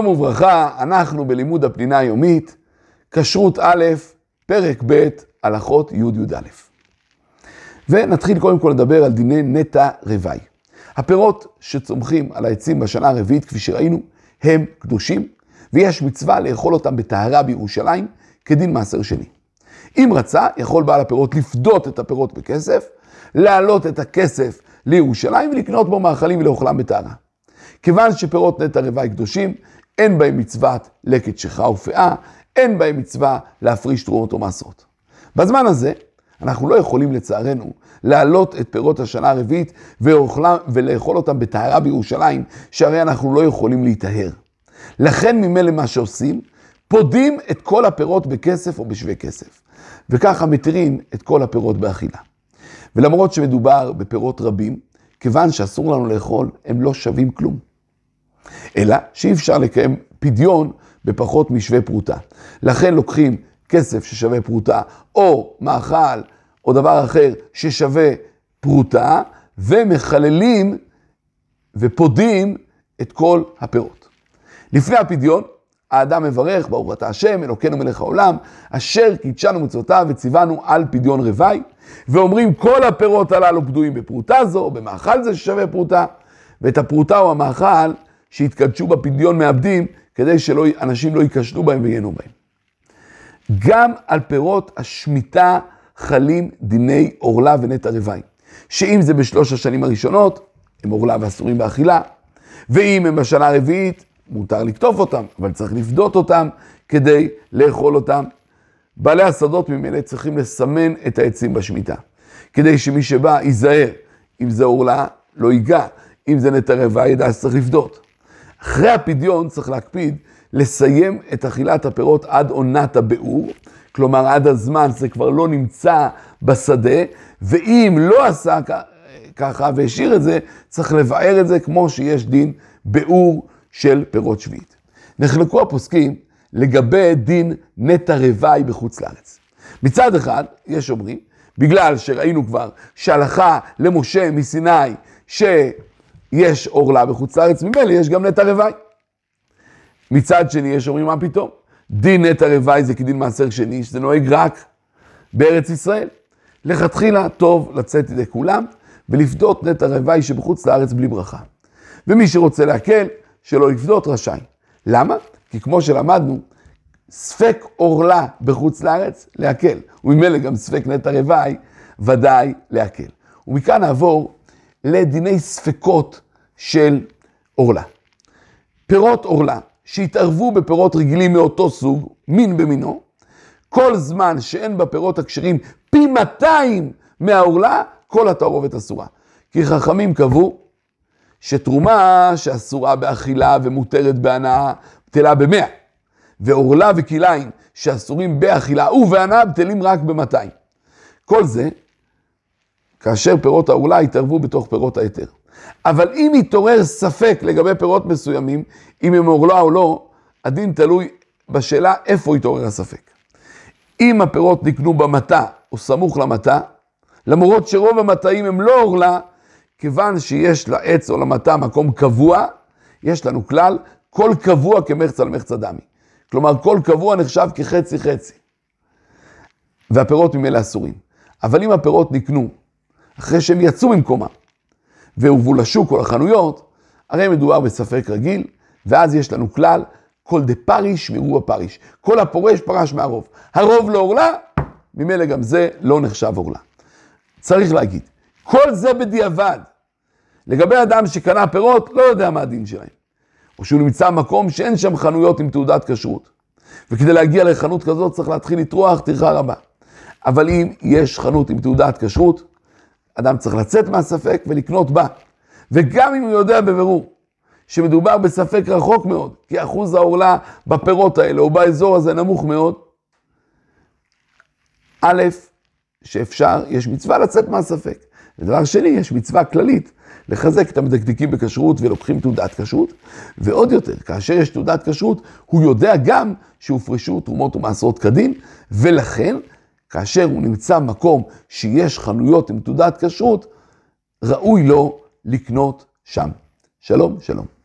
שלום וברכה, אנחנו בלימוד הפנינה היומית, כשרות א', פרק ב', הלכות י' א'. ונתחיל קודם כל לדבר על דיני נטע רבעי. הפירות שצומחים על העצים בשנה הרביעית, כפי שראינו, הם קדושים, ויש מצווה לאכול אותם בטהרה בירושלים, כדין מעשר שני. אם רצה, יכול בעל הפירות לפדות את הפירות בכסף, להעלות את הכסף לירושלים ולקנות בו מאכלים ולאוכלם בטהרה. כיוון שפירות נטע רבעי קדושים, אין בהם מצוות לקט שכחה ופאה, אין בהם מצווה להפריש תרומות או מעשרות. בזמן הזה, אנחנו לא יכולים לצערנו להעלות את פירות השנה הרביעית ולאכול אותם בטהרה בירושלים, שהרי אנחנו לא יכולים להיטהר. לכן ממילא מה שעושים, פודים את כל הפירות בכסף או בשווה כסף, וככה מתירים את כל הפירות באכילה. ולמרות שמדובר בפירות רבים, כיוון שאסור לנו לאכול, הם לא שווים כלום. אלא שאי אפשר לקיים פדיון בפחות משווה פרוטה. לכן לוקחים כסף ששווה פרוטה, או מאכל, או דבר אחר ששווה פרוטה, ומחללים ופודים את כל הפירות. לפני הפדיון, האדם מברך, ברוך אתה השם, אלוקינו מלך העולם, אשר קידשנו מצוותיו וציוונו על פדיון רבעי, ואומרים כל הפירות הללו פדויים בפרוטה זו, במאכל זה ששווה פרוטה, ואת הפרוטה או המאכל שהתקדשו בפדיון מעבדים, כדי שאנשים לא יקשנו בהם ויינו בהם. גם על פירות השמיטה חלים דיני אורלה ונטע רבעי, שאם זה בשלוש השנים הראשונות, הם אורלה ואסורים באכילה, ואם הם בשנה הרביעית, מותר לקטוף אותם, אבל צריך לפדות אותם כדי לאכול אותם. בעלי השדות ממילא צריכים לסמן את העצים בשמיטה, כדי שמי שבא ייזהר, אם זה אורלה, לא ייגע, אם זה נטע רבעי, ידע שצריך לפדות. אחרי הפדיון צריך להקפיד לסיים את אכילת הפירות עד עונת הביאור, כלומר עד הזמן זה כבר לא נמצא בשדה, ואם לא עשה ככה והשאיר את זה, צריך לבאר את זה כמו שיש דין ביאור של פירות שביעית. נחלקו הפוסקים לגבי דין נטע רבעי בחוץ לארץ. מצד אחד, יש אומרים, בגלל שראינו כבר שהלכה למשה מסיני שיש אורלה בחוץ לארץ, ממילא יש גם נטע רבעי. מצד שני, יש אומרים מה פתאום? דין נטע רבעי זה כדין מעשר שני, שזה נוהג רק בארץ ישראל. לכתחילה טוב לצאת ידי כולם ולפדות נטע רבעי שבחוץ לארץ בלי ברכה. ומי שרוצה להקל, שלא לפדות רשאי. למה? כי כמו שלמדנו, ספק אורלה בחוץ לארץ להקל, וממילא גם ספק נטע רבעי ודאי להקל. ומכאן נעבור לדיני ספקות של אורלה. פירות אורלה שהתערבו בפירות רגילים מאותו סוג, מין במינו, כל זמן שאין בפירות הכשרים פי 200 מהאורלה, כל התערובת אסורה. כי חכמים קבעו שתרומה שאסורה באכילה ומותרת בהנאה, בטלה ב100. ואורלה וכיליים שאסורים באכילה ובהנאה, בטלים רק ב200. כל זה, כאשר פירות האורלה התערבו בתוך פירות היתר. אבל אם יתעורר ספק לגבי פירות מסוימים, אם הם אורלה או לא, הדין תלוי בשאלה איפה יתעורר הספק. אם הפירות נקנו במטע או סמוך למטע, למרות שרוב המטעים הם לא אורלה, כיוון שיש לעץ או למטע מקום קבוע, יש לנו כלל, כל קבוע כמחצה למחצה דמי. כלומר, כל קבוע נחשב כחצי-חצי. והפירות ממילא אסורים. אבל אם הפירות נקנו, אחרי שהם יצאו ממקומם, והובאו לשוק או לחנויות, הרי מדובר בספק רגיל, ואז יש לנו כלל, כל דפריש שמירו בפריש. כל הפורש פרש מהרוב. הרוב לא אורלה, ממילא גם זה לא נחשב אורלה. צריך להגיד, כל זה בדיעבד. לגבי אדם שקנה פירות, לא יודע מה הדין שלהם. או שהוא נמצא במקום שאין שם חנויות עם תעודת כשרות. וכדי להגיע לחנות כזאת צריך להתחיל לטרוח טרחה רבה. אבל אם יש חנות עם תעודת כשרות, אדם צריך לצאת מהספק ולקנות בה. וגם אם הוא יודע בבירור שמדובר בספק רחוק מאוד, כי אחוז האורלה בפירות האלה או באזור הזה נמוך מאוד, א', שאפשר, יש מצווה לצאת מהספק. ודבר שני, יש מצווה כללית לחזק את המדקדקים בכשרות ולוקחים תעודת כשרות, ועוד יותר, כאשר יש תעודת כשרות, הוא יודע גם שהופרשו תרומות ומעשרות כדין, ולכן, כאשר הוא נמצא במקום שיש חנויות עם תעודת כשרות, ראוי לו לקנות שם. שלום, שלום.